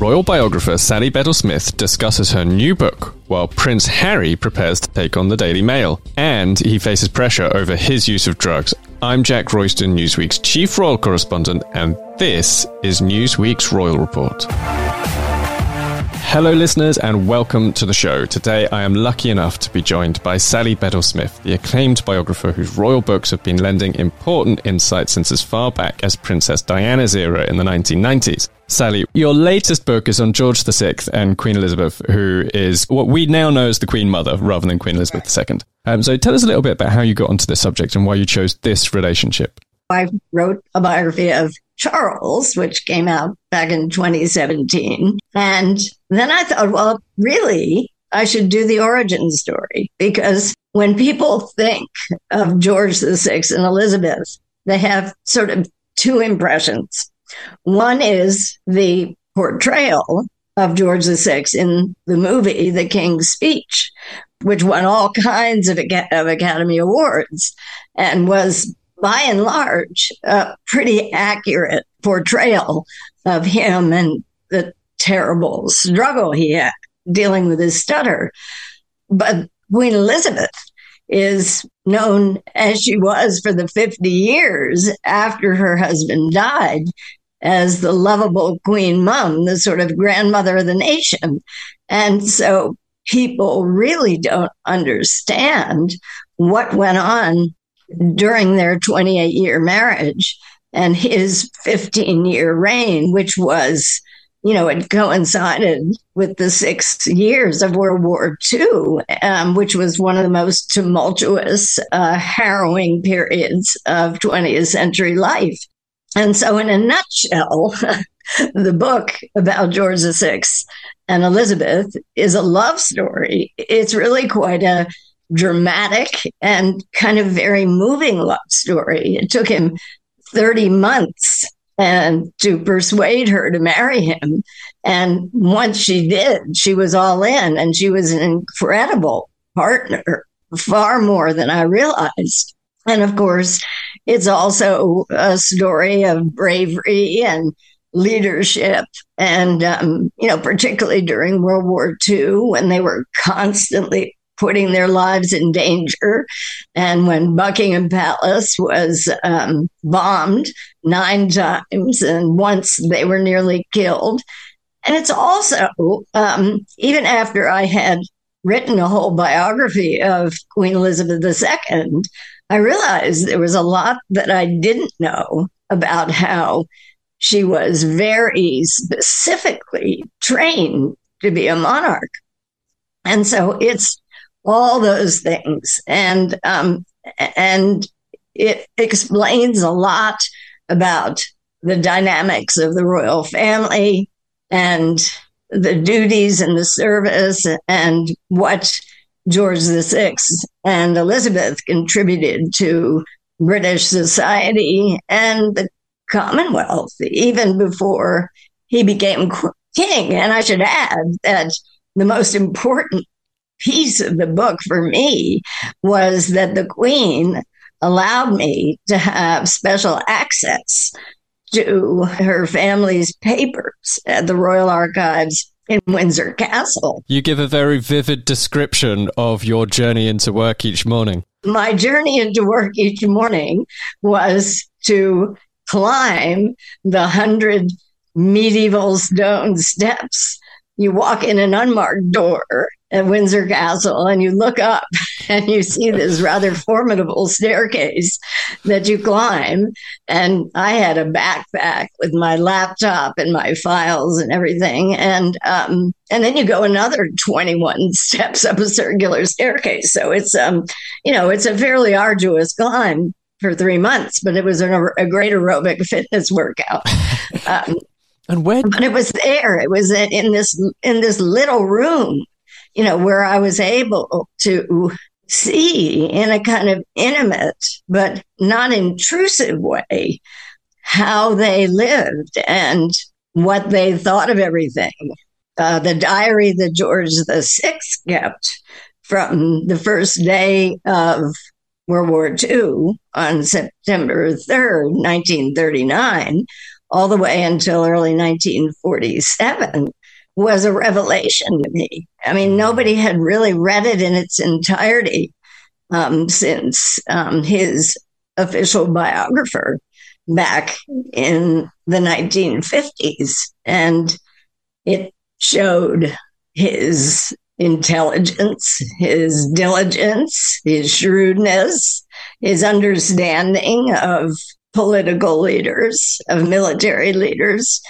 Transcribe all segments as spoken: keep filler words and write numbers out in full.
Royal biographer Sally Bedell Smith discusses her new book, while Prince Harry prepares to take on the Daily Mail, and he faces pressure over his use of drugs. I'm Jack Royston, Newsweek's chief royal correspondent, and this is Newsweek's Royal Report. Hello, listeners, and welcome to the show. Today, I am lucky enough to be joined by Sally Bedell Smith, the acclaimed biographer whose royal books have been lending important insight since as far back as Princess Diana's era in the nineteen nineties. Sally, your latest book is on George the Sixth and Queen Elizabeth, who is what we now know as the Queen Mother rather than Queen Elizabeth the Second. Um, so tell us a little bit about how you got onto this subject and why you chose this relationship. I wrote a biography of Charles, which came out back in twenty seventeen. And then I thought, well, really, I should do the origin story, because when people think of George the Sixth and Elizabeth, they have sort of two impressions. One is the portrayal of George the Sixth in the movie The King's Speech, which won all kinds of, of Academy Awards and was, by and large, a pretty accurate portrayal of him and the terrible struggle he had dealing with his stutter. But Queen Elizabeth is known as she was for the fifty years after her husband died as the lovable Queen Mum, the sort of grandmother of the nation. And so people really don't understand what went on during their twenty-eight year marriage and his fifteen year reign, which was, you know, it coincided with the six years of World War Two, um, which was one of the most tumultuous, uh, harrowing periods of twentieth century life. And so, in a nutshell, the book about George the Sixth and Elizabeth is a love story. It's really quite a dramatic and kind of very moving love story. It took him thirty months and to persuade her to marry him. And once she did, she was all in, and she was an incredible partner, far more than I realized. And of course, it's also a story of bravery and leadership. And, um, you know, particularly during World War Two, when they were constantly putting their lives in danger. And when Buckingham Palace was um, bombed nine times, and once they were nearly killed. And it's also, um, even after I had written a whole biography of Queen Elizabeth the Second, I realized there was a lot that I didn't know about how she was very specifically trained to be a monarch. And so it's all those things. And um, and it explains a lot about the dynamics of the royal family and the duties and the service and what George the Sixth and Elizabeth contributed to British society and the Commonwealth, even before he became king. And I should add that the most important piece of the book for me was that the Queen allowed me to have special access to her family's papers at the Royal Archives in Windsor Castle. You give a very vivid description of your journey into work each morning. My journey into work each morning was to climb the hundred medieval stone steps. You walk in an unmarked door at Windsor Castle, and you look up and you see this rather formidable staircase that you climb. And I had a backpack with my laptop and my files and everything. And um, and then you go another twenty-one steps up a circular staircase. So it's, um, you know, it's a fairly arduous climb for three months, but it was an, a great aerobic fitness workout. Um And where? But it was there. It was in this in this little room, you know, where I was able to see in a kind of intimate but not intrusive way how they lived and what they thought of everything. Uh, the diary that George the Sixth kept from the first day of World War Two on September third, nineteen thirty-nine, all the way until early nineteen forty-seven, was a revelation to me. I mean, nobody had really read it in its entirety um, since um, his official biographer back in the nineteen fifties. And it showed his intelligence, his diligence, his shrewdness, his understanding of political leaders, of military leaders,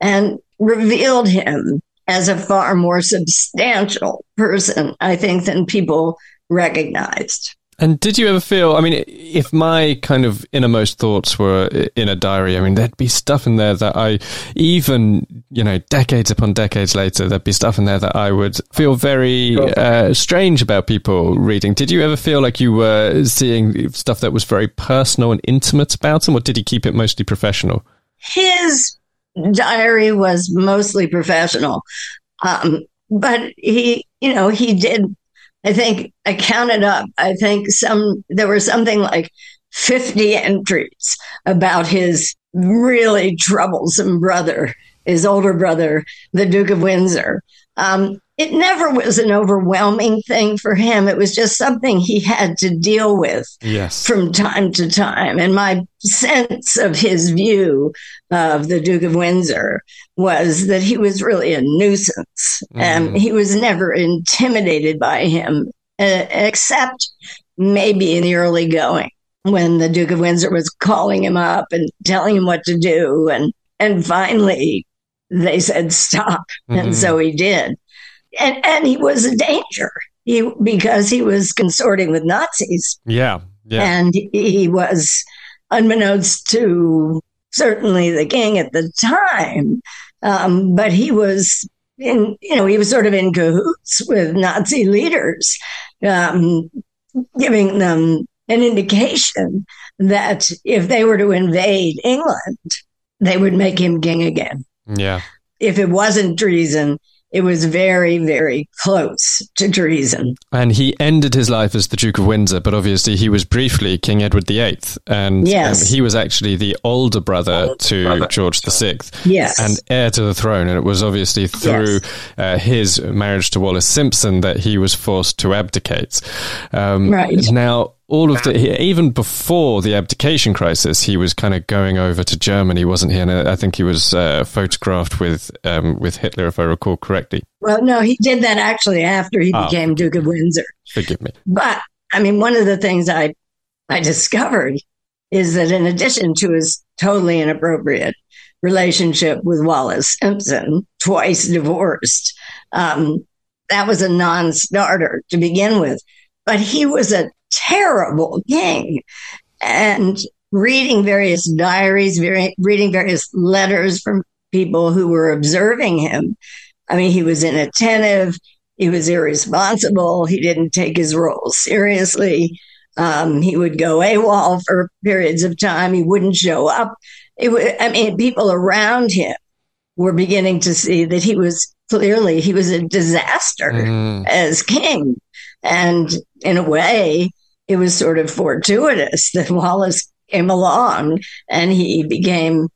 and revealed him as a far more substantial person, I think, than people recognized. And did you ever feel, I mean, if my kind of innermost thoughts were in a diary, I mean, there'd be stuff in there that I, even, you know, decades upon decades later, there'd be stuff in there that I would feel very uh, strange about people reading. Did you ever feel like you were seeing stuff that was very personal and intimate about him, or did he keep it mostly professional? His diary was mostly professional, um, but he, you know, he did... I think I counted up, I think some there were something like fifty entries about his really troublesome brother, his older brother, the Duke of Windsor. Um, it never was an overwhelming thing for him. It was just something he had to deal with yes. from time to time. And my sense of his view of the Duke of Windsor was that he was really a nuisance. Mm. And he was never intimidated by him, uh, except maybe in the early going when the Duke of Windsor was calling him up and telling him what to do. And, and finally, they said, stop. Mm-hmm. And so he did. And and he was a danger he, because he was consorting with Nazis. Yeah, yeah. And he was, unbeknownst to certainly the king at the time, um, but he was in, you know, he was sort of in cahoots with Nazi leaders, um, giving them an indication that if they were to invade England, they would make him king again. Yeah. If it wasn't treason, it was very, very close to treason. And he ended his life as the Duke of Windsor, but obviously he was briefly King Edward the Eighth. And yes. um, he was actually the older brother older to brother. George the Sixth yes. and heir to the throne. And it was obviously through yes. uh, his marriage to Wallis Simpson that he was forced to abdicate. Um, right. Now... All of the, even before the abdication crisis, he was kind of going over to Germany, wasn't he? And I think he was uh, photographed with um, with Hitler, if I recall correctly. Well, no, he did that actually after he ah, became Duke of Windsor. Forgive me. But, I mean, one of the things I I discovered is that in addition to his totally inappropriate relationship with Wallis Simpson, twice divorced, um, that was a non-starter to begin with. But he was a terrible king, and reading various diaries, very, reading various letters from people who were observing him. I mean, he was inattentive. He was irresponsible. He didn't take his role seriously. Um, he would go AWOL for periods of time. He wouldn't show up. It was, I mean, people around him were beginning to see that he was clearly, he was a disaster mm. as king. And in a way, it was sort of fortuitous that Wallis came along and he became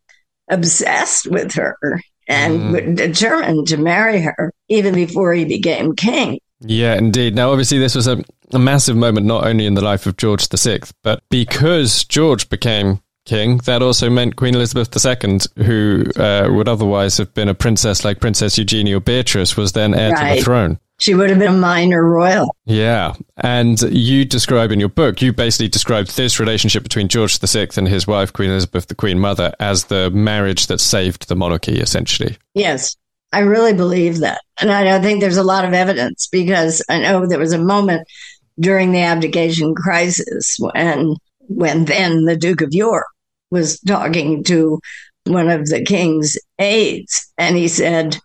obsessed with her and mm. determined to marry her even before he became king. Yeah, indeed. Now, obviously, this was a, a massive moment, not only in the life of George the Sixth, but because George became king, that also meant Queen Elizabeth the Second, who uh, would otherwise have been a princess like Princess Eugenie or Beatrice, was then heir right. to the throne. She would have been a minor royal. Yeah. And you describe in your book, you basically described this relationship between George the Sixth and his wife, Queen Elizabeth, the Queen Mother, as the marriage that saved the monarchy, essentially. Yes. I really believe that. And I don't think there's a lot of evidence, because I know there was a moment during the abdication crisis when, when then the Duke of York was talking to one of the king's AIDS. And he said,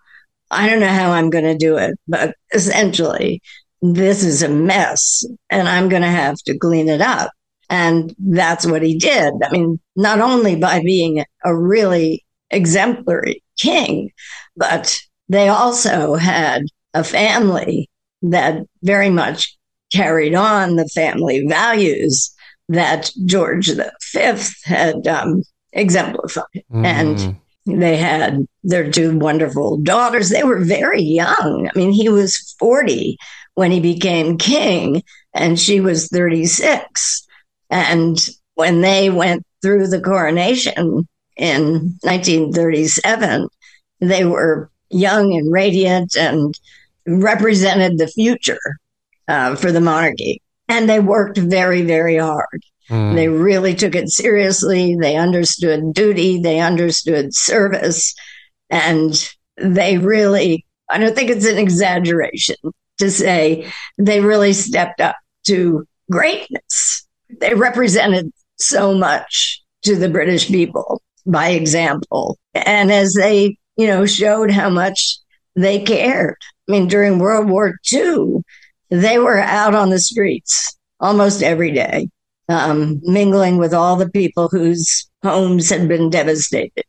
I don't know how I'm going to do it, but essentially this is a mess and I'm going to have to clean it up. And that's what he did. I mean, not only by being a really exemplary king, but they also had a family that very much carried on the family values that George the Fifth had um, exemplified. Mm. And they had their two wonderful daughters. They were very young. I mean, he was forty when he became king, and she was thirty-six. And when they went through the coronation in nineteen thirty-seven, they were young and radiant and represented the future uh, for the monarchy. And they worked very, very hard. Mm. They really took it seriously. They understood duty. They understood service. And they really, I don't think it's an exaggeration to say they really stepped up to greatness. They represented so much to the British people by example. And as they, you know, showed how much they cared. I mean, during World War Two, they were out on the streets almost every day, um, mingling with all the people whose homes had been devastated.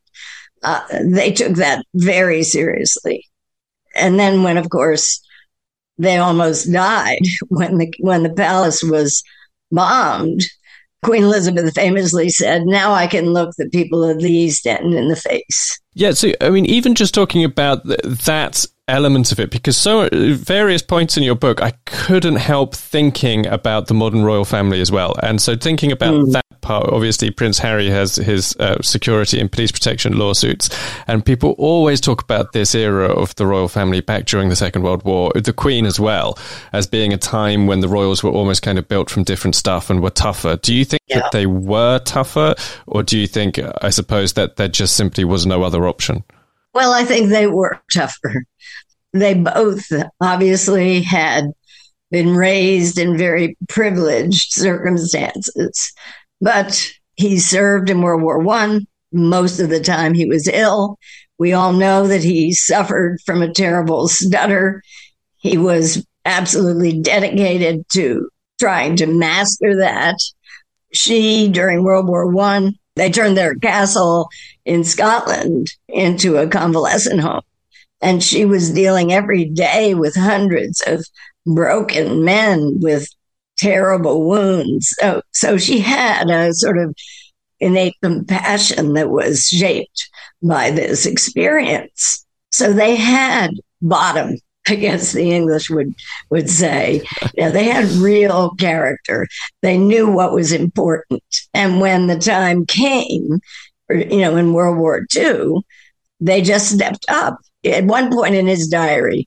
Uh, they took that very seriously. And then when, of course, they almost died when the, when the palace was bombed, Queen Elizabeth famously said, now I can look the people of the East End in the face. Yeah, so, I mean, even just talking about th- that element of it, because so at various points in your book, I couldn't help thinking about the modern royal family as well. And so thinking about mm. that part, obviously, Prince Harry has his uh, security and police protection lawsuits. And people always talk about this era of the royal family back during the Second World War, the Queen as well, as being a time when the royals were almost kind of built from different stuff and were tougher. Do you think yeah. that they were tougher? Or do you think, I suppose, that there just simply was no other option? Well, I think they were tougher. They both obviously had been raised in very privileged circumstances, but he served in World War One. Most of the time he was ill. We all know that he suffered from a terrible stutter. He was absolutely dedicated to trying to master that. She, during World War One, they turned their castle in Scotland into a convalescent home. And she was dealing every day with hundreds of broken men with terrible wounds. So, so she had a sort of innate compassion that was shaped by this experience. So they had bottom, I guess the English would, would say. You know, they had real character. They knew what was important. And when the time came, you know, in World War Two, they just stepped up. At one point in his diary,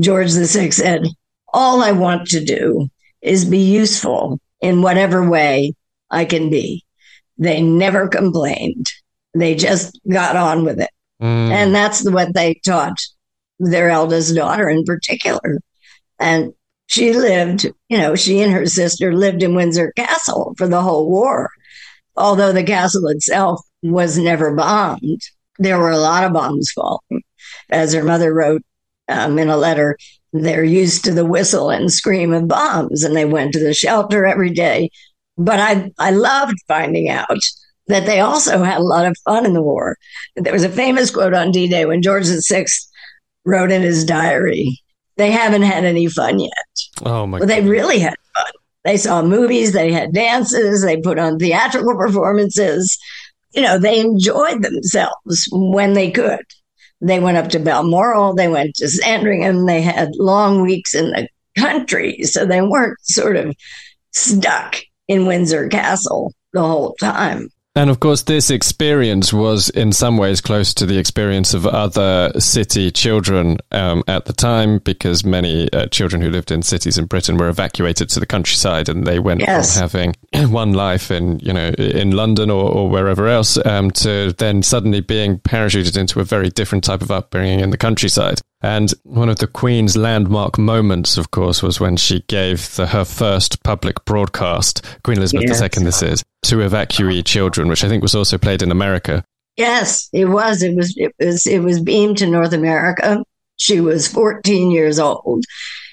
George the Sixth said, all I want to do is be useful in whatever way I can be. They never complained. They just got on with it. Mm. And that's what they taught their eldest daughter in particular. And she lived, you know, she and her sister lived in Windsor Castle for the whole war. Although the castle itself was never bombed, there were a lot of bombs falling. As her mother wrote um, in a letter, they're used to the whistle and scream of bombs, and they went to the shelter every day. But I, I loved finding out that they also had a lot of fun in the war. There was a famous quote on D-Day when George the Sixth wrote in his diary, they haven't had any fun yet. Oh my! Well, they really had fun. They saw movies, they had dances, they put on theatrical performances. You know, they enjoyed themselves when they could. They went up to Balmoral, they went to Sandringham, they had long weeks in the country, so they weren't sort of stuck in Windsor Castle the whole time. And of course, this experience was in some ways close to the experience of other city children um, at the time, because many uh, children who lived in cities in Britain were evacuated to the countryside, and they went yes. from having one life in, you know, in London or, or wherever else um, to then suddenly being parachuted into a very different type of upbringing in the countryside. And one of the Queen's landmark moments, of course, was when she gave the, her first public broadcast, Queen Elizabeth yes. the Second, this is, to evacuee children, which I think was also played in America. Yes, it was. It was. It was. It was beamed to North America. She was fourteen years old.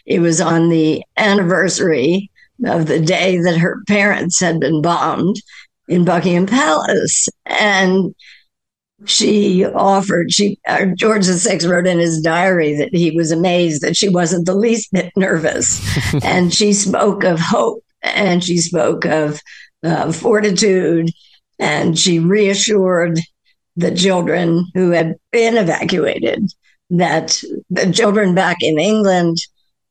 It was on the anniversary of the day that her parents had been bombed in Buckingham Palace, and she offered. She uh, George the Sixth wrote in his diary that he was amazed that she wasn't the least bit nervous, and she spoke of hope, and she spoke of uh, fortitude, and she reassured the children who had been evacuated that the children back in England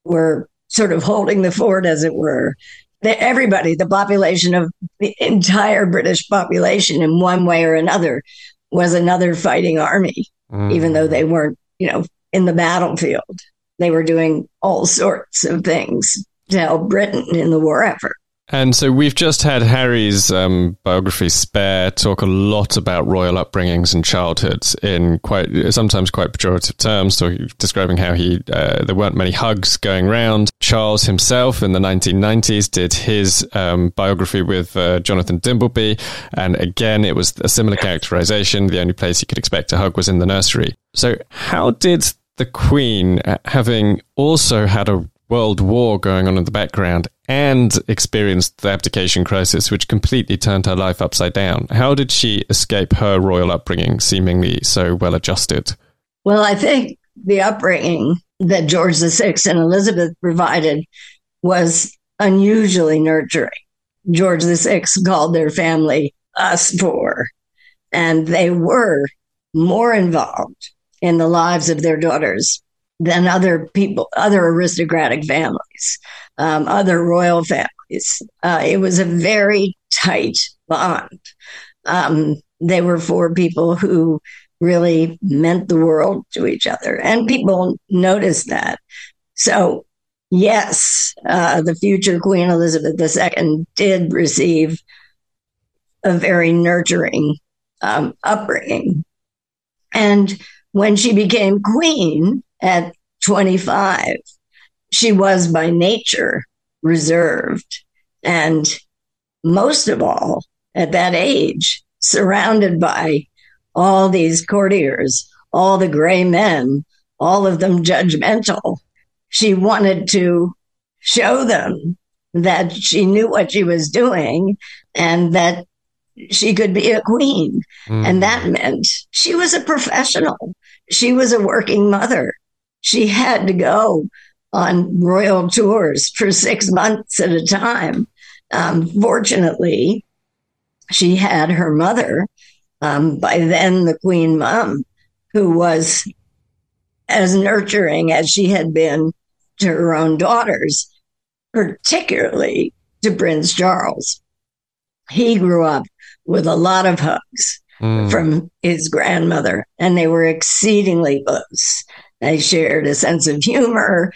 were sort of holding the fort, as it were. They, everybody, the population of the entire British population in one way or another was another fighting army, mm. even though they weren't, you know, in the battlefield. They were doing all sorts of things to help Britain in the war effort. And so we've just had Harry's um, biography, Spare, talk a lot about royal upbringings and childhoods in quite sometimes quite pejorative terms, talking, describing how he uh, there weren't many hugs going round. Charles himself in the nineteen nineties did his um, biography with uh, Jonathan Dimbleby, and again it was a similar characterization. The only place he could expect a hug was in the nursery. So how did the Queen, having also had a World War going on in the background and experienced the abdication crisis, which completely turned her life upside down, how did she escape her royal upbringing, seemingly so well adjusted? Well, I think the upbringing that George the Sixth and Elizabeth provided was unusually nurturing. George the Sixth called their family us four, and they were more involved in the lives of their daughters than other people, other aristocratic families, um, other royal families. Uh, it was a very tight bond. Um, they were four people who really meant the world to each other, and people noticed that. So, yes, uh, the future Queen Elizabeth the Second did receive a very nurturing um, upbringing. And when she became queen at twenty-five, she was by nature reserved, and most of all, at that age, surrounded by all these courtiers, all the gray men, all of them judgmental. She wanted to show them that she knew what she was doing and that she could be a queen. Mm. And that meant she was a professional. She was a working mother. She had to go on royal tours for six months at a time. Um, fortunately, she had her mother, um, by then the Queen Mum, who was as nurturing as she had been to her own daughters, particularly to Prince Charles. He grew up with a lot of hugs mm. from his grandmother, and they were exceedingly close. They shared a sense of humor,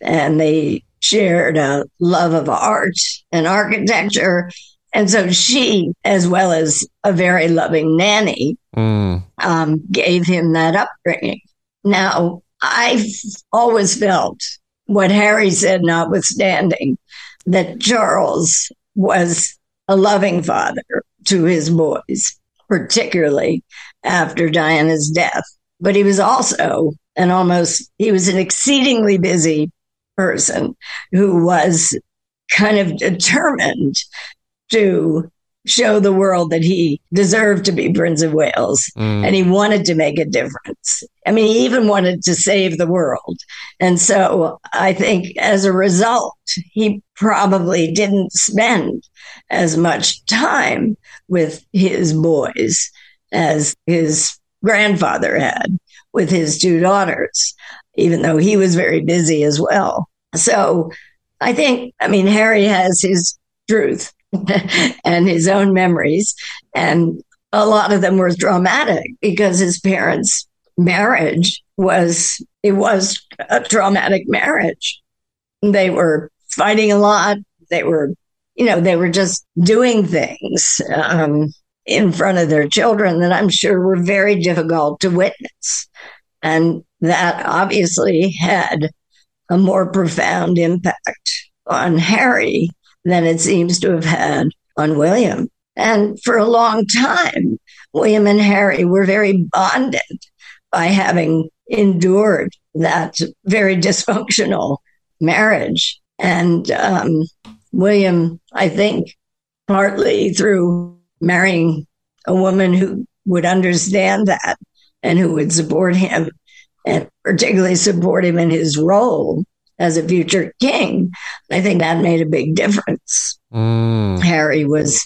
and they shared a love of art and architecture. And so she, as well as a very loving nanny, mm. um, gave him that upbringing. Now, I've always felt, what Harry said notwithstanding, that Charles was a loving father to his boys, particularly after Diana's death. But he was also... And almost, he was an exceedingly busy person who was kind of determined to show the world that he deserved to be Prince of Wales. Mm. And he wanted to make a difference. I mean, he even wanted to save the world. And so I think as a result, he probably didn't spend as much time with his boys as his grandfather had with his two daughters, even though he was very busy as well. So I think, I mean, Harry has his truth and his own memories, and a lot of them were traumatic because his parents' marriage was, it was a traumatic marriage. They were fighting a lot. They were, you know, they were just doing things um, in front of their children that I'm sure were very difficult to witness. And that obviously had a more profound impact on Harry than it seems to have had on William. And for a long time, William and Harry were very bonded by having endured that very dysfunctional marriage. And um, William, I think, partly through marrying a woman who would understand that and who would support him, and particularly support him in his role as a future king, I think that made a big difference. Mm. Harry was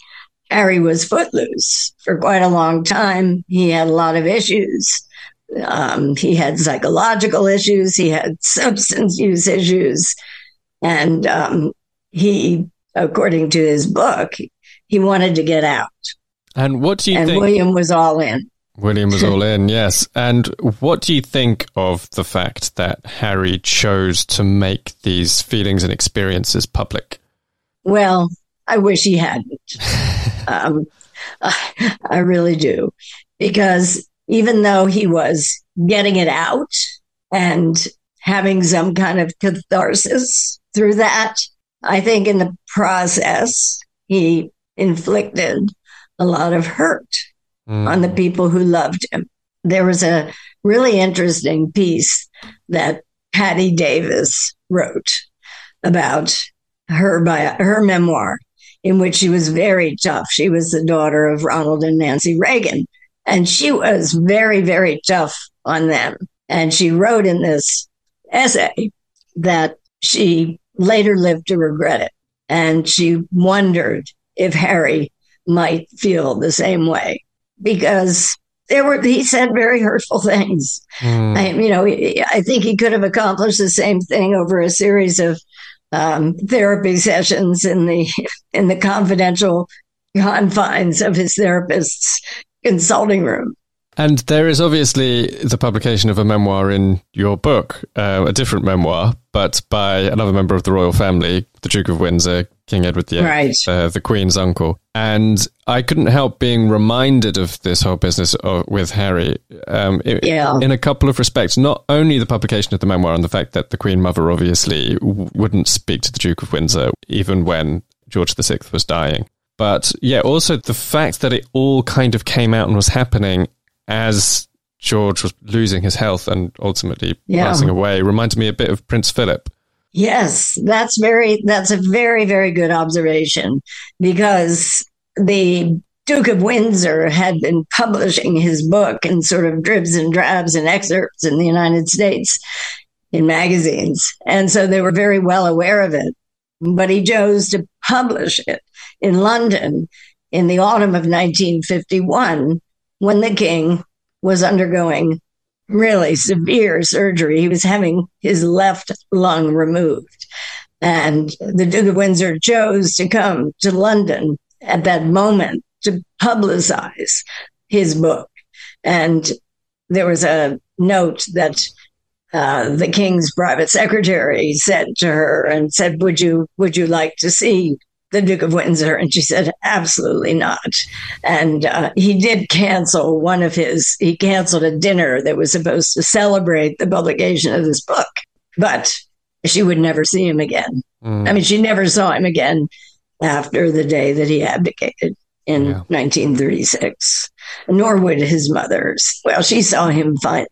Harry was footloose for quite a long time. He had a lot of issues. Um, he had psychological issues. He had substance use issues. And um, he, according to his book, he wanted to get out. And what do you and think? And William was all in. William was all in, yes. And what do you think of the fact that Harry chose to make these feelings and experiences public? Well, I wish he hadn't. um, I, I really do. Because even though he was getting it out and having some kind of catharsis through that, I think in the process, he inflicted a lot of hurt mm. on the people who loved him. There was a really interesting piece that Patty Davis wrote about her bio, her memoir, in which she was very tough. She was the daughter of Ronald and Nancy Reagan, and she was very, very tough on them. And she wrote in this essay that she later lived to regret it, and she wondered if Harry might feel the same way, because there were he said very hurtful things. Mm. I, you know, I think he could have accomplished the same thing over a series of um, therapy sessions in the in the confidential confines of his therapist's consulting room. And there is obviously the publication of a memoir in your book, uh, a different memoir, but by another member of the royal family, the Duke of Windsor, King Edward the Eighth, right. uh, the Queen's uncle. And I couldn't help being reminded of this whole business of, with Harry um, yeah. in a couple of respects, not only the publication of the memoir and the fact that the Queen Mother obviously w- wouldn't speak to the Duke of Windsor even when George the Sixth was dying. But yeah, also the fact that it all kind of came out and was happening as George was losing his health and ultimately yeah. passing away, reminded me a bit of Prince Philip. Yes, that's very, that's a very, very good observation, because the Duke of Windsor had been publishing his book in sort of dribs and drabs and excerpts in the United States in magazines. And so they were very well aware of it, but he chose to publish it in London in the autumn of nineteen fifty-one, when the king was undergoing really severe surgery. He was having his left lung removed. And the Duke of Windsor chose to come to London at that moment to publicize his book. And there was a note that uh, the king's private secretary said to her and said, would you, would you like to see the Duke of Windsor? And she said, absolutely not. And uh, he did cancel one of his, he canceled a dinner that was supposed to celebrate the publication of this book, but she would never see him again. Mm. I mean, she never saw him again after the day that he abdicated in yeah. nineteen thirty-six, nor would his mother's. Well, she saw him finally,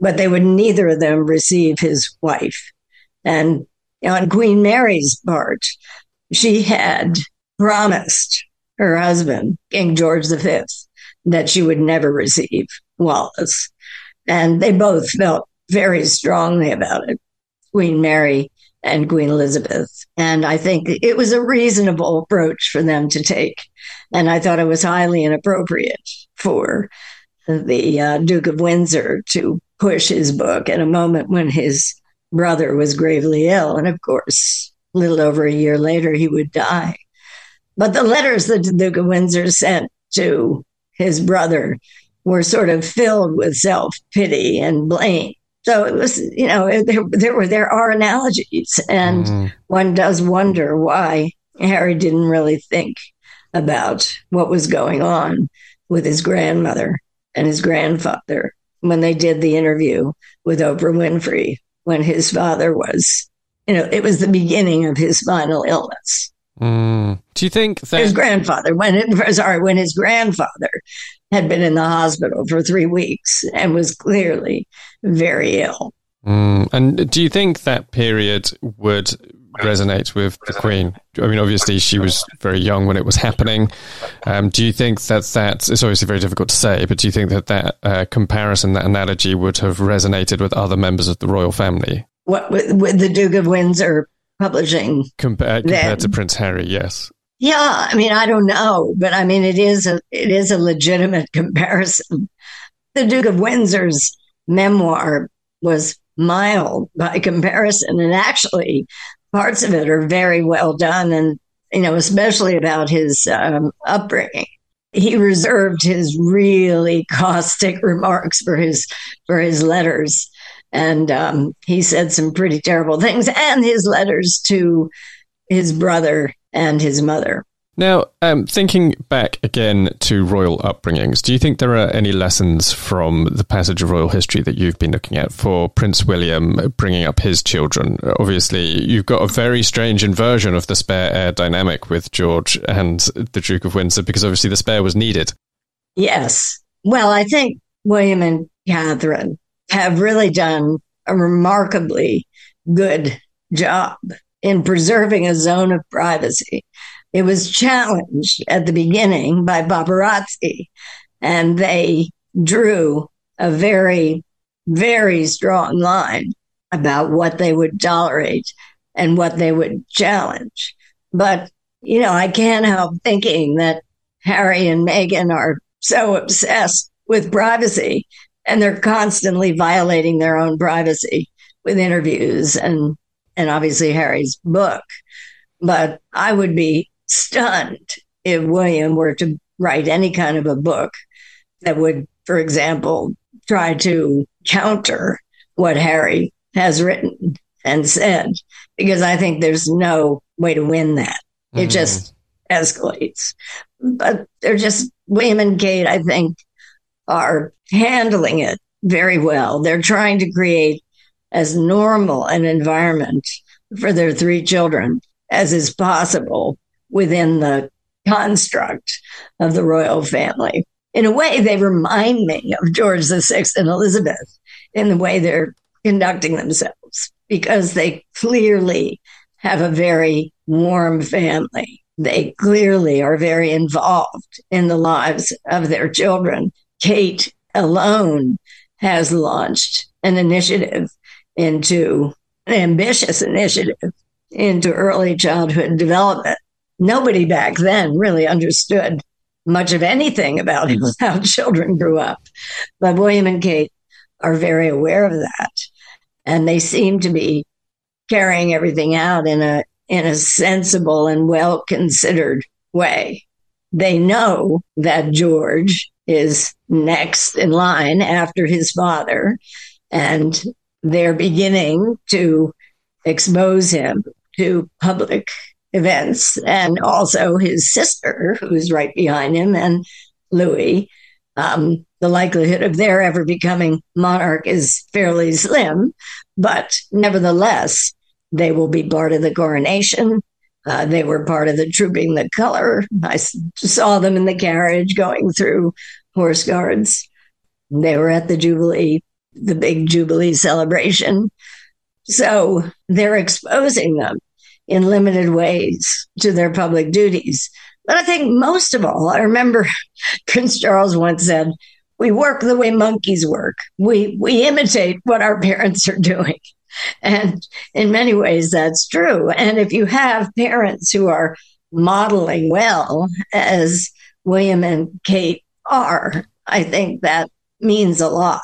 but they would neither of them receive his wife. And on Queen Mary's part, she had promised her husband, King George the Fifth, that she would never receive Wallis. And they both felt very strongly about it, Queen Mary and Queen Elizabeth. And I think it was a reasonable approach for them to take. And I thought it was highly inappropriate for the uh, Duke of Windsor to push his book at a moment when his brother was gravely ill. And of course, a little over a year later, he would die. But the letters that the Duke of Windsor sent to his brother were sort of filled with self-pity and blame. So it was, you know, there, there were there are analogies, and mm. one does wonder why Harry didn't really think about what was going on with his grandmother and his grandfather when they did the interview with Oprah Winfrey, when his father was, you know, it was the beginning of his final illness. Mm. Do you think that his grandfather, when it, sorry, when his grandfather had been in the hospital for three weeks and was clearly very ill? Mm. And do you think that period would resonate with the Queen? I mean, obviously she was very young when it was happening. Um, do you think that that, it's obviously very difficult to say, but do you think that that uh, comparison, that analogy would have resonated with other members of the royal family? What, with, with the Duke of Windsor publishing? Compa- compared that, to Prince Harry, yes. Yeah, I mean, I don't know, but I mean, it is a, it is a legitimate comparison. The Duke of Windsor's memoir was mild by comparison, and actually parts of it are very well done, and, you know, especially about his um, upbringing. He reserved his really caustic remarks for his for his letters, and um, he said some pretty terrible things, and his letters to his brother and his mother. Now, um, thinking back again to royal upbringings, do you think there are any lessons from the passage of royal history that you've been looking at for Prince William bringing up his children? Obviously, you've got a very strange inversion of the spare heir dynamic with George and the Duke of Windsor, because obviously the spare was needed. Yes. Well, I think William and Catherine have really done a remarkably good job in preserving a zone of privacy. It was challenged at the beginning by paparazzi, and they drew a very, very strong line about what they would tolerate and what they would challenge. But, you know, I can't help thinking that Harry and Meghan are so obsessed with privacy, and they're constantly violating their own privacy with interviews and, and obviously Harry's book. But I would be stunned if William were to write any kind of a book that would, for example, try to counter what Harry has written and said, because I think there's no way to win that. Mm. It just escalates. But they're just, William and Kate, I think, are handling it very well. They're trying to create as normal an environment for their three children as is possible within the construct of the royal family. In a way, they remind me of George the Sixth and Elizabeth in the way they're conducting themselves, because they clearly have a very warm family. They clearly are very involved in the lives of their children. Kate alone has launched an initiative into, an ambitious initiative into early childhood development. Nobody back then really understood much of anything about how children grew up. But William and Kate are very aware of that. And they seem to be carrying everything out in a in a sensible and well-considered way. They know that George is next in line after his father, and they're beginning to expose him to public events, and also his sister, who's right behind him, and Louis. Um, the likelihood of their ever becoming monarch is fairly slim, but nevertheless, they will be part of the coronation. Uh, they were part of the Trooping the Color. I saw them in the carriage going through Horse Guards. They were at the Jubilee, the big Jubilee celebration. So they're exposing them in limited ways to their public duties. But I think most of all, I remember Prince Charles once said, we work the way monkeys work. We we imitate what our parents are doing. And in many ways, that's true. And if you have parents who are modeling well, as William and Kate are, I think that means a lot.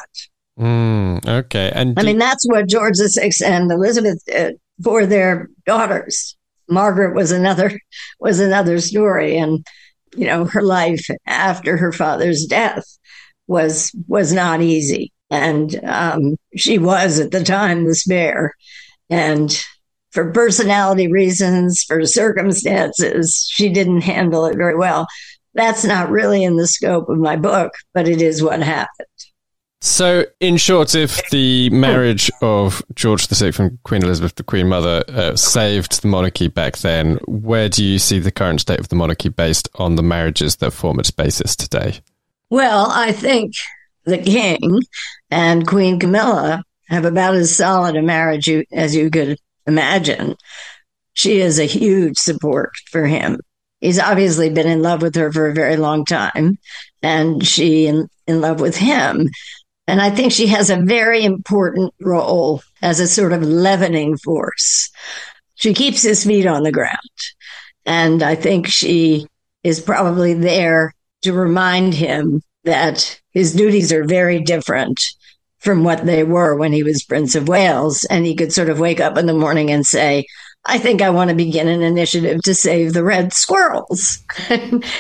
Mm, okay. And I mean, that's what George the Sixth and Elizabeth did for their daughters. Margaret was another was another story, and you know, her life after her father's death was was not easy, and um, she was at the time the spare, and for personality reasons, for circumstances, she didn't handle it very well. That's not really in the scope of my book, but it is what happened. So, in short, if the marriage of George the Sixth and Queen Elizabeth, the Queen Mother, uh, saved the monarchy back then, where do you see the current state of the monarchy based on the marriages that form its basis today? Well, I think the King and Queen Camilla have about as solid a marriage you, as you could imagine. She is a huge support for him. He's obviously been in love with her for a very long time, and she in, in love with him. And I think she has a very important role as a sort of leavening force. She keeps his feet on the ground. And I think she is probably there to remind him that his duties are very different from what they were when he was Prince of Wales. And he could sort of wake up in the morning and say, I think I want to begin an initiative to save the red squirrels.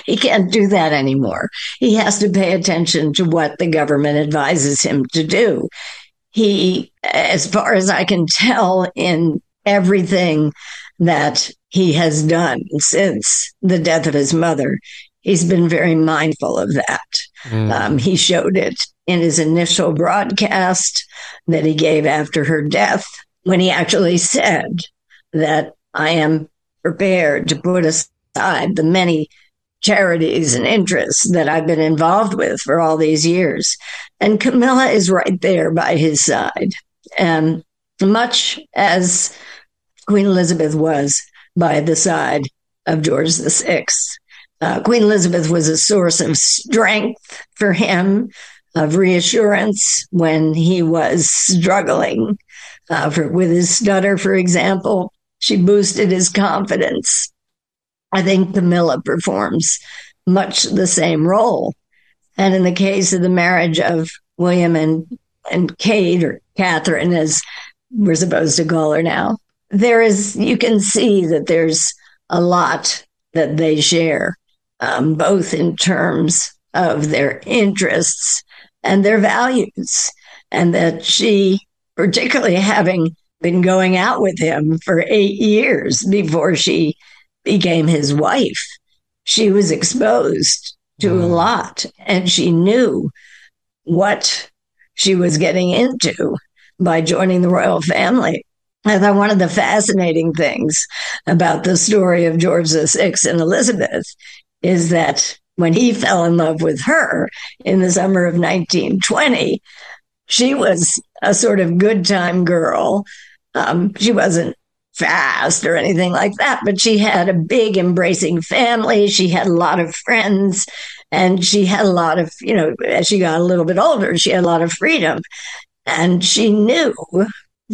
He can't do that anymore. He has to pay attention to what the government advises him to do. He, as far as I can tell, in everything that he has done since the death of his mother, he's been very mindful of that. Mm. Um, he showed it in his initial broadcast that he gave after her death, when he actually said that I am prepared to put aside the many charities and interests that I've been involved with for all these years. And Camilla is right there by his side. And much as Queen Elizabeth was by the side of George the Sixth, uh, Queen Elizabeth was a source of strength for him, of reassurance when he was struggling uh, for, with his stutter, for example. She boosted his confidence. I think Camilla performs much the same role. And in the case of the marriage of William and, and Kate, or Catherine, as we're supposed to call her now, there is, you can see that there's a lot that they share, um, both in terms of their interests and their values. And that she, particularly having been going out with him for eight years before she became his wife, she was exposed to a lot, and she knew what she was getting into by joining the royal family. I thought one of the fascinating things about the story of George the Sixth and Elizabeth is that when he fell in love with her in the summer of nineteen twenty, she was a sort of good time girl. Um, she wasn't fast or anything like that, but she had a big embracing family. She had a lot of friends, and she had a lot of, you know, as she got a little bit older, she had a lot of freedom. And she knew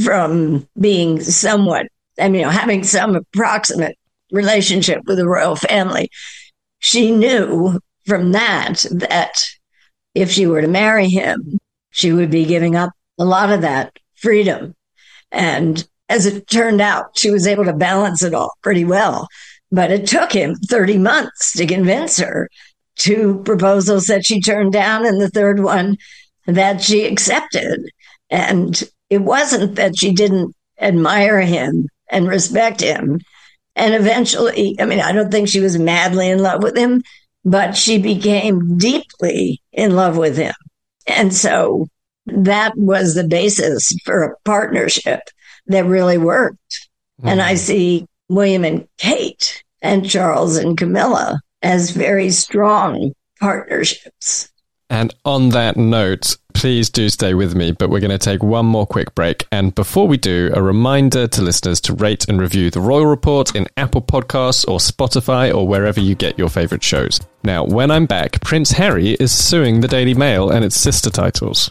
from being somewhat, I mean, you know, having some approximate relationship with the royal family, she knew from that, that if she were to marry him, she would be giving up a lot of that freedom. And as it turned out, she was able to balance it all pretty well. But it took him thirty months to convince her. Two proposals that she turned down, and the third one that she accepted. And it wasn't that she didn't admire him and respect him. And eventually, I mean, I don't think she was madly in love with him, but she became deeply in love with him. And so that was the basis for a partnership that really worked. Mm-hmm. And I see William and Kate and Charles and Camilla as very strong partnerships. And on that note, please do stay with me, but we're going to take one more quick break. And before we do, a reminder to listeners to rate and review The Royal Report in Apple Podcasts or Spotify or wherever you get your favourite shows. Now, when I'm back, Prince Harry is suing the Daily Mail and its sister titles.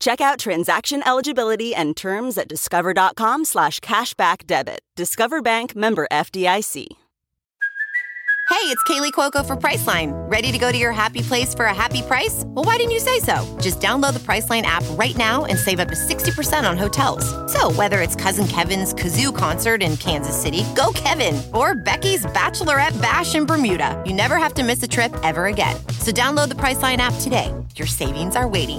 Check out transaction eligibility and terms at discover dot com slash cashback debit. Discover Bank, member F D I C. Hey, it's Kaylee Cuoco for Priceline. Ready to go to your happy place for a happy price? Well, why didn't you say so? Just download the Priceline app right now and save up to sixty percent on hotels. So whether it's Cousin Kevin's Kazoo Concert in Kansas City, go Kevin, or Becky's Bachelorette Bash in Bermuda, you never have to miss a trip ever again. So download the Priceline app today. Your savings are waiting.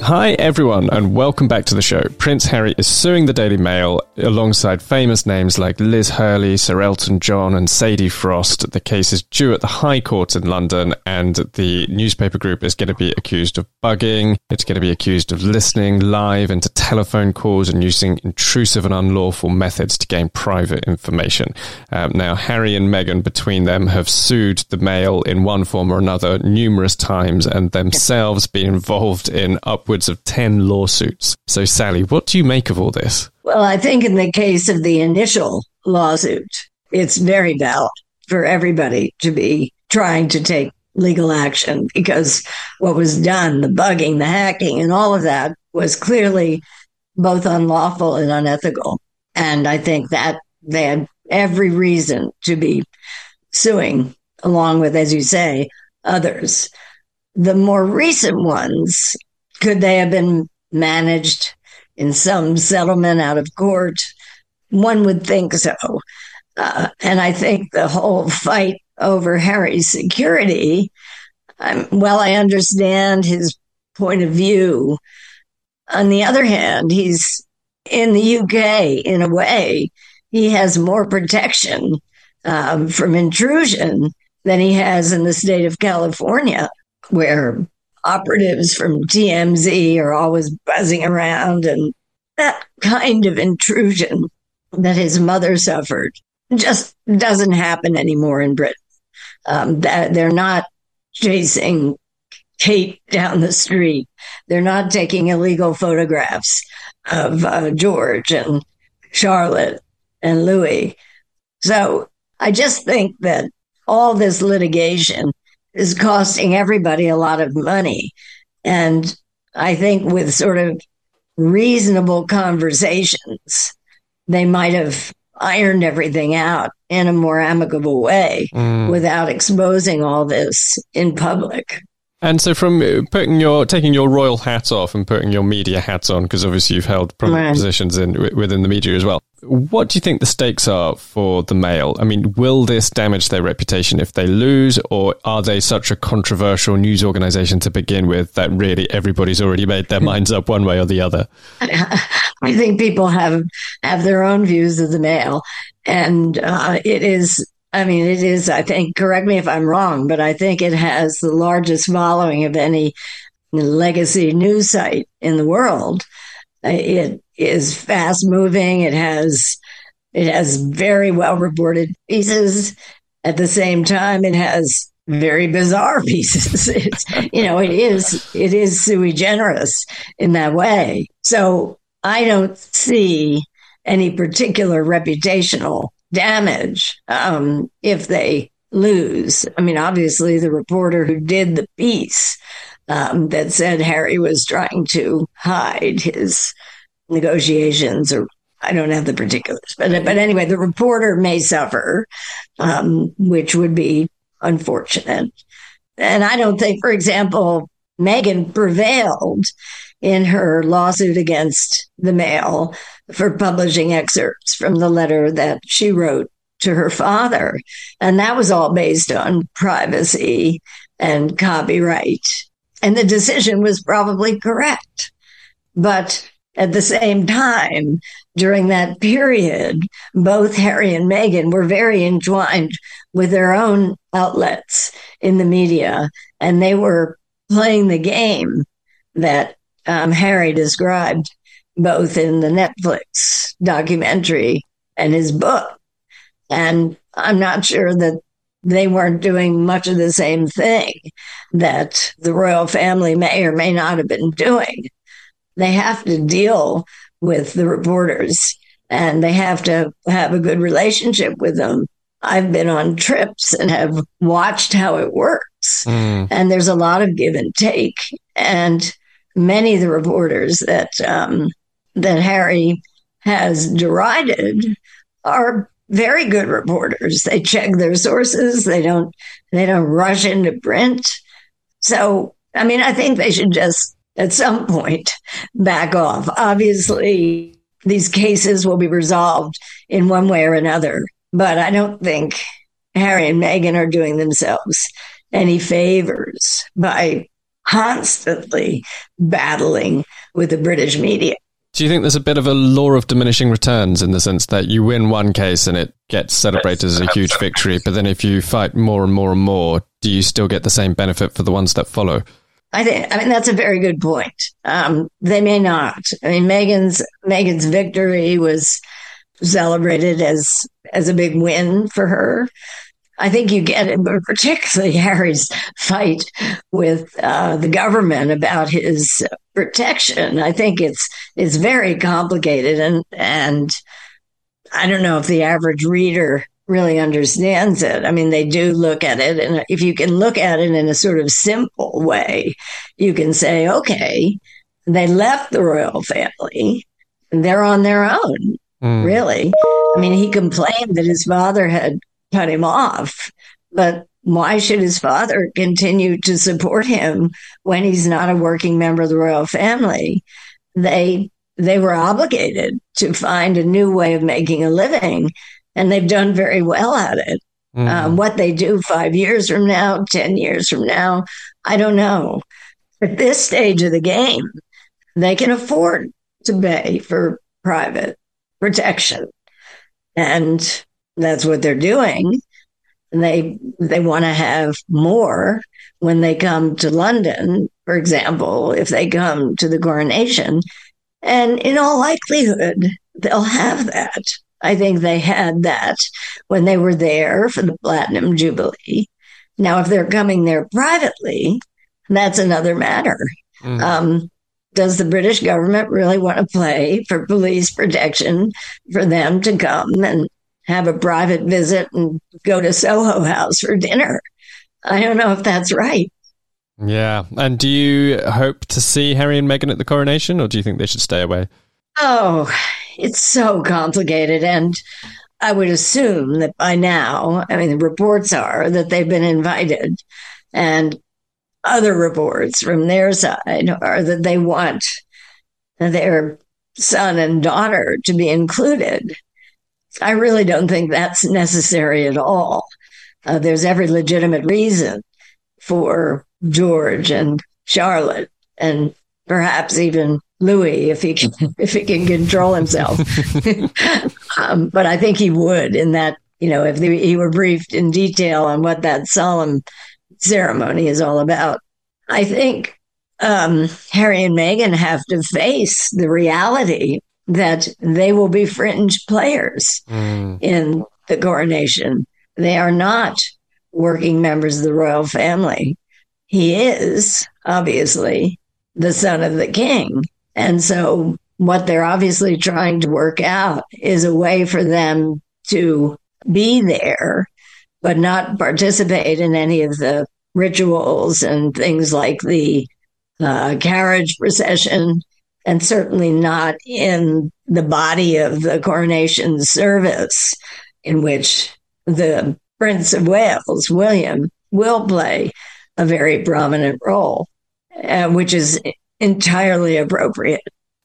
Hi everyone and welcome back to the show. Prince Harry is suing the Daily Mail alongside famous names like Liz Hurley, Sir Elton John and Sadie Frost. The case is due at the High Court in London and the newspaper group is going to be accused of bugging. It's going to be accused of listening live into telephone calls and using intrusive and unlawful methods to gain private information. Um, now, Harry and Meghan between them have sued the Mail in one form or another numerous times and themselves been involved in up of ten lawsuits. So, Sally, what do you make of all this? Well, I think in the case of the initial lawsuit, it's very valid for everybody to be trying to take legal action because what was done, the bugging, the hacking, and all of that was clearly both unlawful and unethical. And I think that they had every reason to be suing, along with, as you say, others. The more recent ones, could they have been managed in some settlement out of court? One would think so. Uh, and I think the whole fight over Harry's security, um, well, I understand his point of view. On the other hand, he's in the U K, in a way, he has more protection um, from intrusion than he has in the state of California, where operatives from T M Z are always buzzing around, and that kind of intrusion that his mother suffered just doesn't happen anymore in Britain. Um, that they're not chasing Kate down the street. They're not taking illegal photographs of uh, George and Charlotte and Louis. So I just think that all this litigation is costing everybody a lot of money. And I think with sort of reasonable conversations, they might have ironed everything out in a more amicable way mm. without exposing all this in public. And so from putting your taking your royal hat off and putting your media hat on, because obviously you've held prominent right. positions in within the media as well, what do you think the stakes are for the Mail? I mean, will this damage their reputation if they lose, or are they such a controversial news organisation to begin with that really everybody's already made their minds up one way or the other? I think people have, have their own views of the Mail, and uh, it is... I mean, it is, I think, correct me if I'm wrong, but I think it has the largest following of any legacy news site in the world. It is fast moving. It has, it has very well reported pieces. At the same time, it has very bizarre pieces. It's, you know, it is, it is sui generis in that way. So I don't see any particular reputational damage um, if they lose. I mean, obviously, the reporter who did the piece um, that said Harry was trying to hide his negotiations, or I don't have the particulars, but but anyway, the reporter may suffer, um, which would be unfortunate. And I don't think, for example, Meghan prevailed in her lawsuit against the Mail for publishing excerpts from the letter that she wrote to her father. And that was all based on privacy and copyright. And the decision was probably correct. But at the same time, during that period, both Harry and Meghan were very entwined with their own outlets in the media, and they were playing the game that Um, Harry described both in the Netflix documentary and his book. And I'm not sure that they weren't doing much of the same thing that the royal family may or may not have been doing. They have to deal with the reporters and they have to have a good relationship with them. I've been on trips and have watched how it worked. Mm. And there's a lot of give and take. And many of the reporters that um, that Harry has derided are very good reporters. They check their sources. They don't they don't rush into print. So, I mean, I think they should just, at some point, back off. Obviously, these cases will be resolved in one way or another, but I don't think Harry and Meghan are doing themselves any favors by constantly battling with the British media. Do you think there's a bit of a law of diminishing returns in the sense that you win one case and it gets celebrated as a huge victory, but then if you fight more and more and more, do you still get the same benefit for the ones that follow? I think, I mean, that's a very good point. Um, they may not. I mean, Meghan's Meghan's victory was celebrated as as a big win for her. I think you get it, but particularly Harry's fight with uh, the government about his protection. I think it's it's very complicated, and and I don't know if the average reader really understands it. I mean, they do look at it, and if you can look at it in a sort of simple way, you can say, okay, they left the royal family, and they're on their own, mm. really. I mean, he complained that his father had cut him off, but why should his father continue to support him when he's not a working member of the royal family? They they were obligated to find a new way of making a living, and they've done very well at it. Mm. Um, what they do five years from now, ten years from now, I don't know. At this stage of the game, they can afford to pay for private protection, and that's what they're doing. They they want to have more when they come to London, for example, if they come to the coronation. And in all likelihood, they'll have that. I think they had that when they were there for the Platinum Jubilee. Now, if they're coming there privately, that's another matter. Mm. Um, does the British government really want to play for police protection for them to come and have a private visit and go to Soho House for dinner? I don't know if that's right. Yeah. And do you hope to see Harry and Meghan at the coronation, or do you think they should stay away? Oh, it's so complicated. And I would assume that by now, I mean, the reports are that they've been invited, and other reports from their side are that they want their son and daughter to be included. I really don't think that's necessary at all. Uh, there's every legitimate reason for George and Charlotte, and perhaps even Louis, if he can, if he can control himself. um, but I think he would, in that, you know, if the, he were briefed in detail on what that solemn ceremony is all about. I think um, Harry and Meghan have to face the reality that they will be fringe players mm. in the coronation. They are not working members of the royal family. He is, obviously, the son of the king. And so what they're obviously trying to work out is a way for them to be there, but not participate in any of the rituals and things like the uh, carriage procession, and certainly not in the body of the coronation service, in which the Prince of Wales, William, will play a very prominent role, uh, which is entirely appropriate.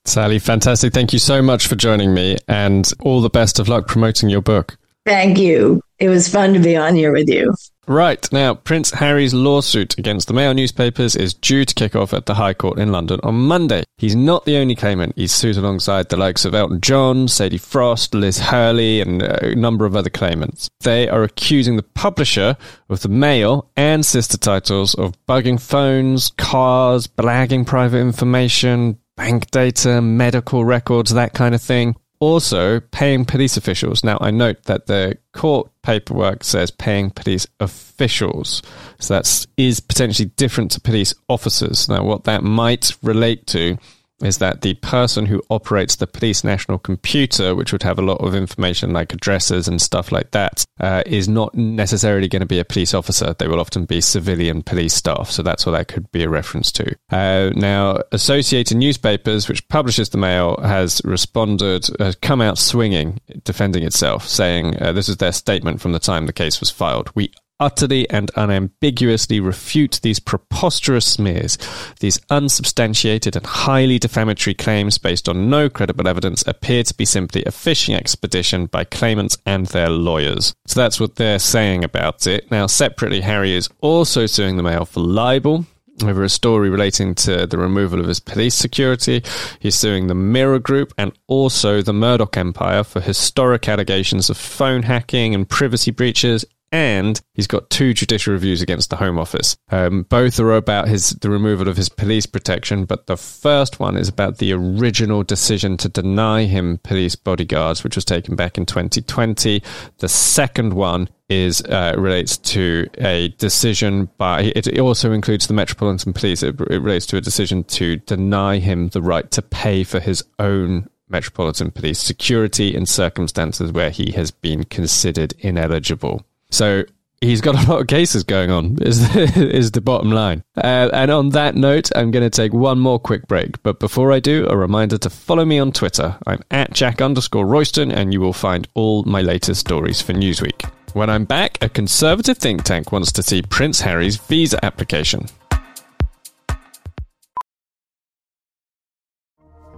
Sally, fantastic. Thank you so much for joining me, and all the best of luck promoting your book. Thank you. It was fun to be on here with you. Right. Now, Prince Harry's lawsuit against the Mail newspapers is due to kick off at the High Court in London on Monday. He's not the only claimant. He's sued alongside the likes of Elton John, Sadie Frost, Liz Hurley, and a number of other claimants. They are accusing the publisher of the Mail and sister titles of bugging phones, cars, blagging private information, bank data, medical records, that kind of thing. Also, paying police officials. Now, I note that the court paperwork says paying police officials. So that is potentially different to police officers. Now, what that might relate to is that the person who operates the police national computer, which would have a lot of information like addresses and stuff like that, uh, is not necessarily going to be a police officer. They will often be civilian police staff. So that's what that could be a reference to. Uh, now, Associated Newspapers, which publishes the Mail, has responded, has come out swinging, defending itself, saying uh, this is their statement from the time the case was filed. We utterly and unambiguously refute these preposterous smears, these unsubstantiated and highly defamatory claims based on no credible evidence appear to be simply a fishing expedition by claimants and their lawyers. So that's what they're saying about it. Now, separately, Harry is also suing the Mail for libel over a story relating to the removal of his police security. He's suing the Mirror Group and also the Murdoch Empire for historic allegations of phone hacking and privacy breaches. And he's got two judicial reviews against the Home Office. Um, both are about his the removal of his police protection, but the first one is about the original decision to deny him police bodyguards, which was taken back in twenty twenty. The second one is uh, relates to a decision by... It also includes the Metropolitan Police. It, it relates to a decision to deny him the right to pay for his own Metropolitan Police security in circumstances where he has been considered ineligible. So he's got a lot of cases going on, is the, is the bottom line. Uh, and on that note, I'm going to take one more quick break. But before I do, a reminder to follow me on Twitter. I'm at Jack underscore Royston, and you will find all my latest stories for Newsweek. When I'm back, a conservative think tank wants to see Prince Harry's visa application.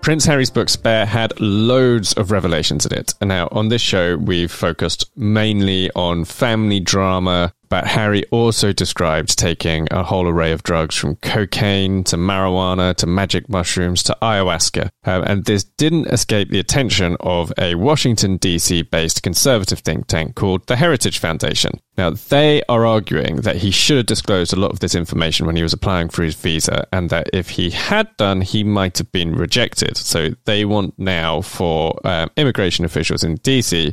Prince Harry's book Spare had loads of revelations in it. And now on this show we've focused mainly on family drama, but Harry also described taking a whole array of drugs from cocaine to marijuana to magic mushrooms to ayahuasca. Um, and this didn't escape the attention of a Washington D C based conservative think tank called the Heritage Foundation. Now, they are arguing that he should have disclosed a lot of this information when he was applying for his visa, and that if he had done, he might have been rejected. So they want now for um, immigration officials in D C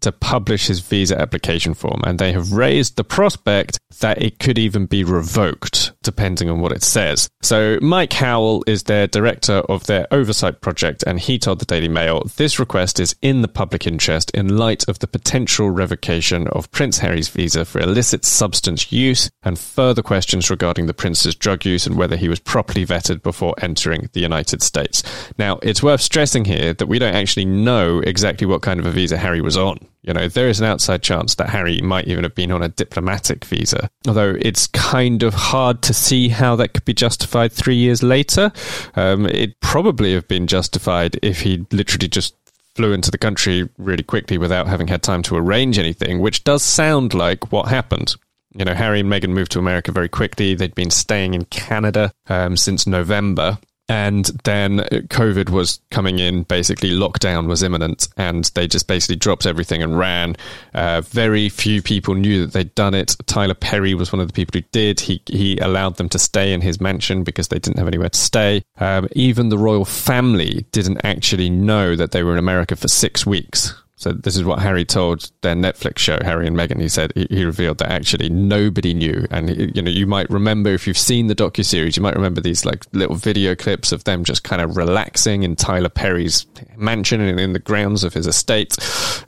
to publish his visa application form, and they have raised the prospect that it could even be revoked, depending on what it says. So Mike Howell is their director of their oversight project, and he told the Daily Mail, this request is in the public interest in light of the potential revocation of Prince Harry's visa for illicit substance use and further questions regarding the prince's drug use and whether he was properly vetted before entering the United States. Now, it's worth stressing here that we don't actually know exactly what kind of a visa Harry was on. You know, there is an outside chance that Harry might even have been on a diplomatic visa, although it's kind of hard to see how that could be justified three years later. Um, it'd probably have been justified if he literally just flew into the country really quickly without having had time to arrange anything, which does sound like what happened. You know, Harry and Meghan moved to America very quickly. They'd been staying in Canada um, since November. And then COVID was coming in, basically lockdown was imminent, and they just basically dropped everything and ran. Uh, very few people knew that they'd done it. Tyler Perry was one of the people who did. He he allowed them to stay in his mansion because they didn't have anywhere to stay. Um, even the royal family didn't actually know that they were in America for six weeks. So this is what Harry told their Netflix show, Harry and Meghan. He said he, he revealed that actually nobody knew. And, you know, you might remember, if you've seen the docuseries, you might remember these like little video clips of them just kind of relaxing in Tyler Perry's mansion and in the grounds of his estate,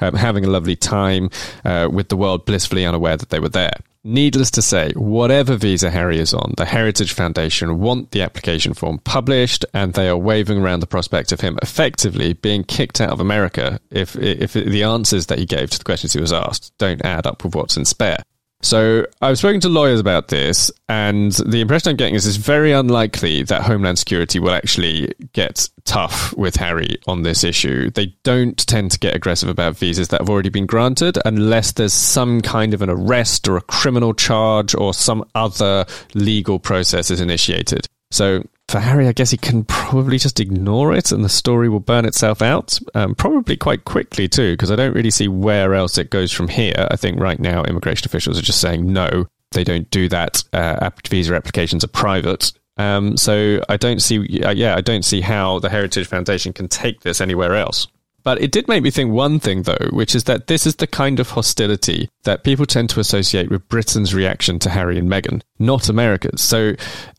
um, having a lovely time uh, with the world blissfully unaware that they were there. Needless to say, whatever visa Harry is on, the Heritage Foundation want the application form published, and they are waving around the prospect of him effectively being kicked out of America if if the answers that he gave to the questions he was asked don't add up with what's in Spare. So I've spoken to lawyers about this, and the impression I'm getting is it's very unlikely that Homeland Security will actually get tough with Harry on this issue. They don't tend to get aggressive about visas that have already been granted unless there's some kind of an arrest or a criminal charge or some other legal process is initiated. So For Harry, I guess he can probably just ignore it and the story will burn itself out, um, probably quite quickly too, because I don't really see where else it goes from here. I think right now immigration officials are just saying no, they don't do that. Uh, visa applications are private. Um, so I don't see, uh, yeah, I don't see how the Heritage Foundation can take this anywhere else. But it did make me think one thing, though, which is that this is the kind of hostility that people tend to associate with Britain's reaction to Harry and Meghan, not America's. So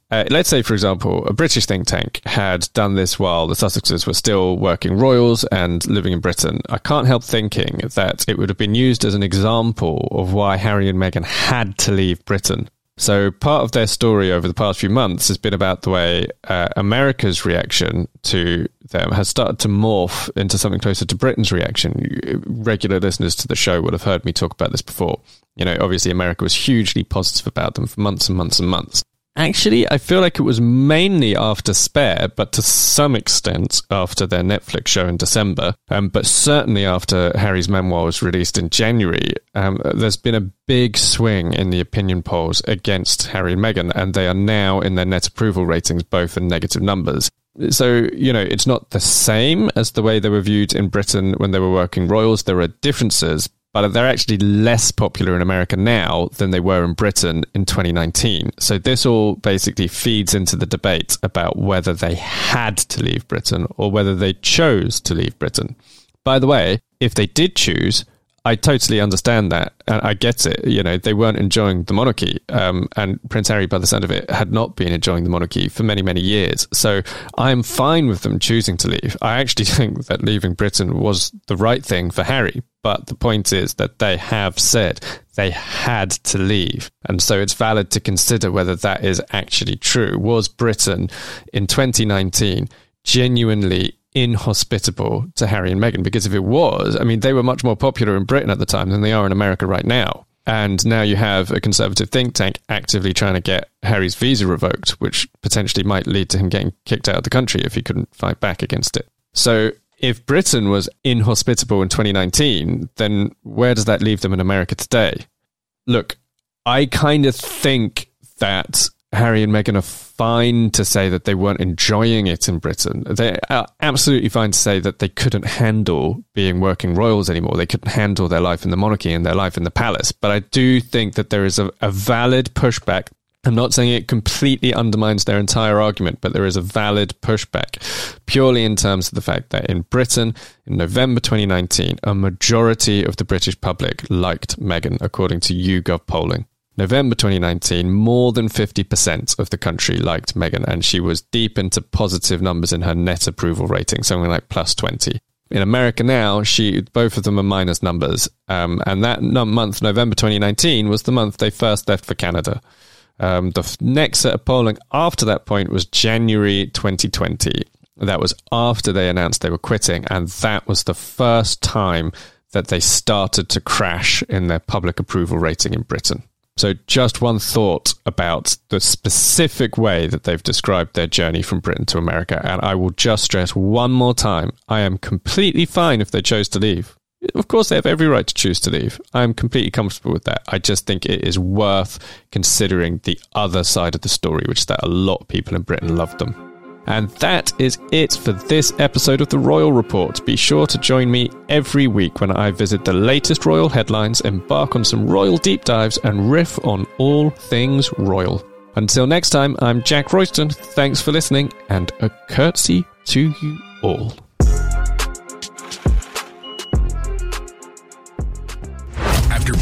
uh, let's say, for example, a British think tank had done this while the Sussexes were still working royals and living in Britain. I can't help thinking that it would have been used as an example of why Harry and Meghan had to leave Britain. So part of their story over the past few months has been about the way uh, America's reaction to them has started to morph into something closer to Britain's reaction. Regular listeners to the show would have heard me talk about this before. You know, obviously America was hugely positive about them for months and months and months. Actually, I feel like it was mainly after Spare, but to some extent after their Netflix show in December, um, but certainly after Harry's memoir was released in January, um, there's been a big swing in the opinion polls against Harry and Meghan, and they are now in their net approval ratings, both in negative numbers. So, you know, it's not the same as the way they were viewed in Britain when they were working royals. There are differences, but they're actually less popular in America now than they were in Britain in twenty nineteen. So this all basically feeds into the debate about whether they had to leave Britain or whether they chose to leave Britain. By the way, if they did choose, I totally understand that, and I get it. You know, they weren't enjoying the monarchy, um, and Prince Harry, by the sound of it, had not been enjoying the monarchy for many, many years. So I'm fine with them choosing to leave. I actually think that leaving Britain was the right thing for Harry. But the point is that they have said they had to leave. And so it's valid to consider whether that is actually true. Was Britain in twenty nineteen genuinely inhospitable to Harry and Meghan? Because if it was, I mean, they were much more popular in Britain at the time than they are in America right now. And now you have a conservative think tank actively trying to get Harry's visa revoked, which potentially might lead to him getting kicked out of the country if he couldn't fight back against it. So if Britain was inhospitable in twenty nineteen, then where does that leave them in America today? Look, I kind of think that Harry and Meghan are fine to say that they weren't enjoying it in Britain. They are absolutely fine to say that they couldn't handle being working royals anymore. They couldn't handle their life in the monarchy and their life in the palace. But I do think that there is a, a valid pushback. I'm not saying it completely undermines their entire argument, but there is a valid pushback purely in terms of the fact that in Britain, in November twenty nineteen, a majority of the British public liked Meghan, according to YouGov polling. November twenty nineteen, more than fifty percent of the country liked Meghan, and she was deep into positive numbers in her net approval rating, something like plus twenty. In America now, she both of them are minus numbers, um, and that month, November twenty nineteen, was the month they first left for Canada. Um, the next set of polling after that point was January twenty twenty. That was after they announced they were quitting, and that was the first time that they started to crash in their public approval rating in Britain. So just one thought about the specific way that they've described their journey from Britain to America, and I will just stress one more time, I am completely fine if they chose to leave. Of course, they have every right to choose to leave. I'm completely comfortable with that. I just think it is worth considering the other side of the story, which is that a lot of people in Britain love them. And that is it for this episode of The Royal Report. Be sure to join me every week when I visit the latest royal headlines, embark on some royal deep dives, and riff on all things royal. Until next time, I'm Jack Royston. Thanks for listening, and a curtsy to you all. After